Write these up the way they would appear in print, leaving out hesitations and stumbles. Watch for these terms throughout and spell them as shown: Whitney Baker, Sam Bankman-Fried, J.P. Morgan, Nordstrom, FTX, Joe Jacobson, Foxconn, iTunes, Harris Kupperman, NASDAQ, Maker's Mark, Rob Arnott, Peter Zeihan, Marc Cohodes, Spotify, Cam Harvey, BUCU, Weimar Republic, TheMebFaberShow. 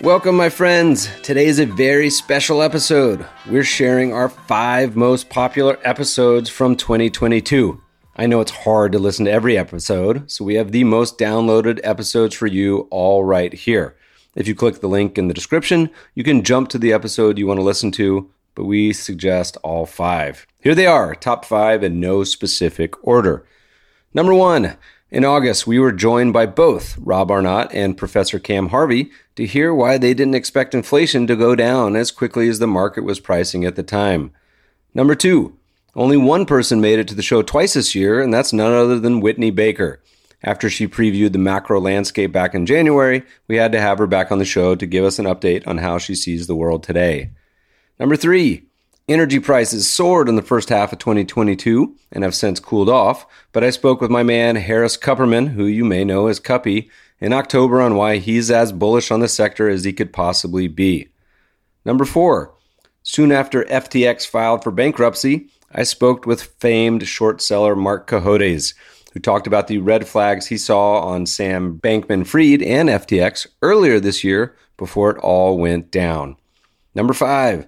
Welcome, my friends. Today is a very special episode. We're sharing our 5 most popular episodes from 2022. I know it's hard to listen to every episode, so we have the most downloaded episodes for you all right here. If you click the link in the description, you can jump to the episode you want to listen to, but we suggest all 5. Here they are, top 5 in no specific order. Number 1. In August, we were joined by both Rob Arnott and Professor Cam Harvey to hear why they didn't expect inflation to go down as quickly as the market was pricing at the time. Number 2, only one person made it to the show twice this year, and that's none other than Whitney Baker. After she previewed the macro landscape back in January, we had to have her back on the show to give us an update on how she sees the world today. Number 3, energy prices soared in the first half of 2022 and have since cooled off, but I spoke with my man Harris Kupperman, who you may know as Cuppy, in October on why he's as bullish on the sector as he could possibly be. Number 4, soon after FTX filed for bankruptcy, I spoke with famed short seller Marc Cohodes, who talked about the red flags he saw on Sam Bankman-Fried and FTX earlier this year before it all went down. Number 5,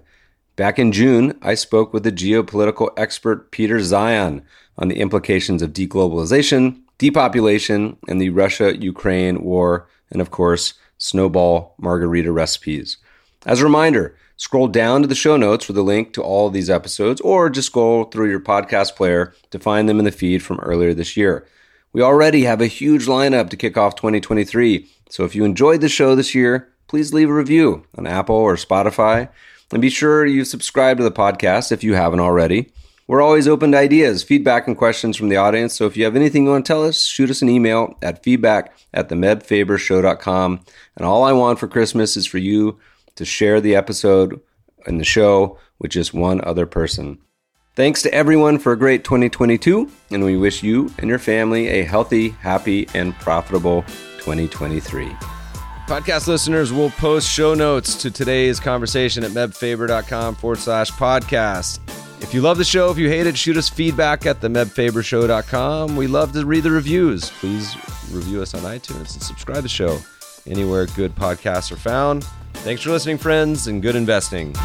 back in June, I spoke with the geopolitical expert Peter Zeihan on the implications of deglobalization, depopulation, and the Russia-Ukraine war, and of course, snowball margarita recipes. As a reminder, scroll down to the show notes for the link to all of these episodes, or just scroll through your podcast player to find them in the feed from earlier this year. We already have a huge lineup to kick off 2023, so if you enjoyed the show this year, please leave a review on Apple or Spotify. And be sure you subscribe to the podcast if you haven't already. We're always open to ideas, feedback, and questions from the audience. So if you have anything you want to tell us, shoot us an email at feedback@themebfabershow.com. And all I want for Christmas is for you to share the episode and the show with just one other person. Thanks to everyone for a great 2022. And we wish you and your family a healthy, happy, and profitable 2023. Podcast listeners will post show notes to today's conversation at mebfaber.com/podcast. If you love the show, if you hate it, shoot us feedback at themebfabershow.com. We love to read the reviews. Please review us on iTunes and subscribe to the show anywhere good podcasts are found. Thanks for listening, friends, and good investing.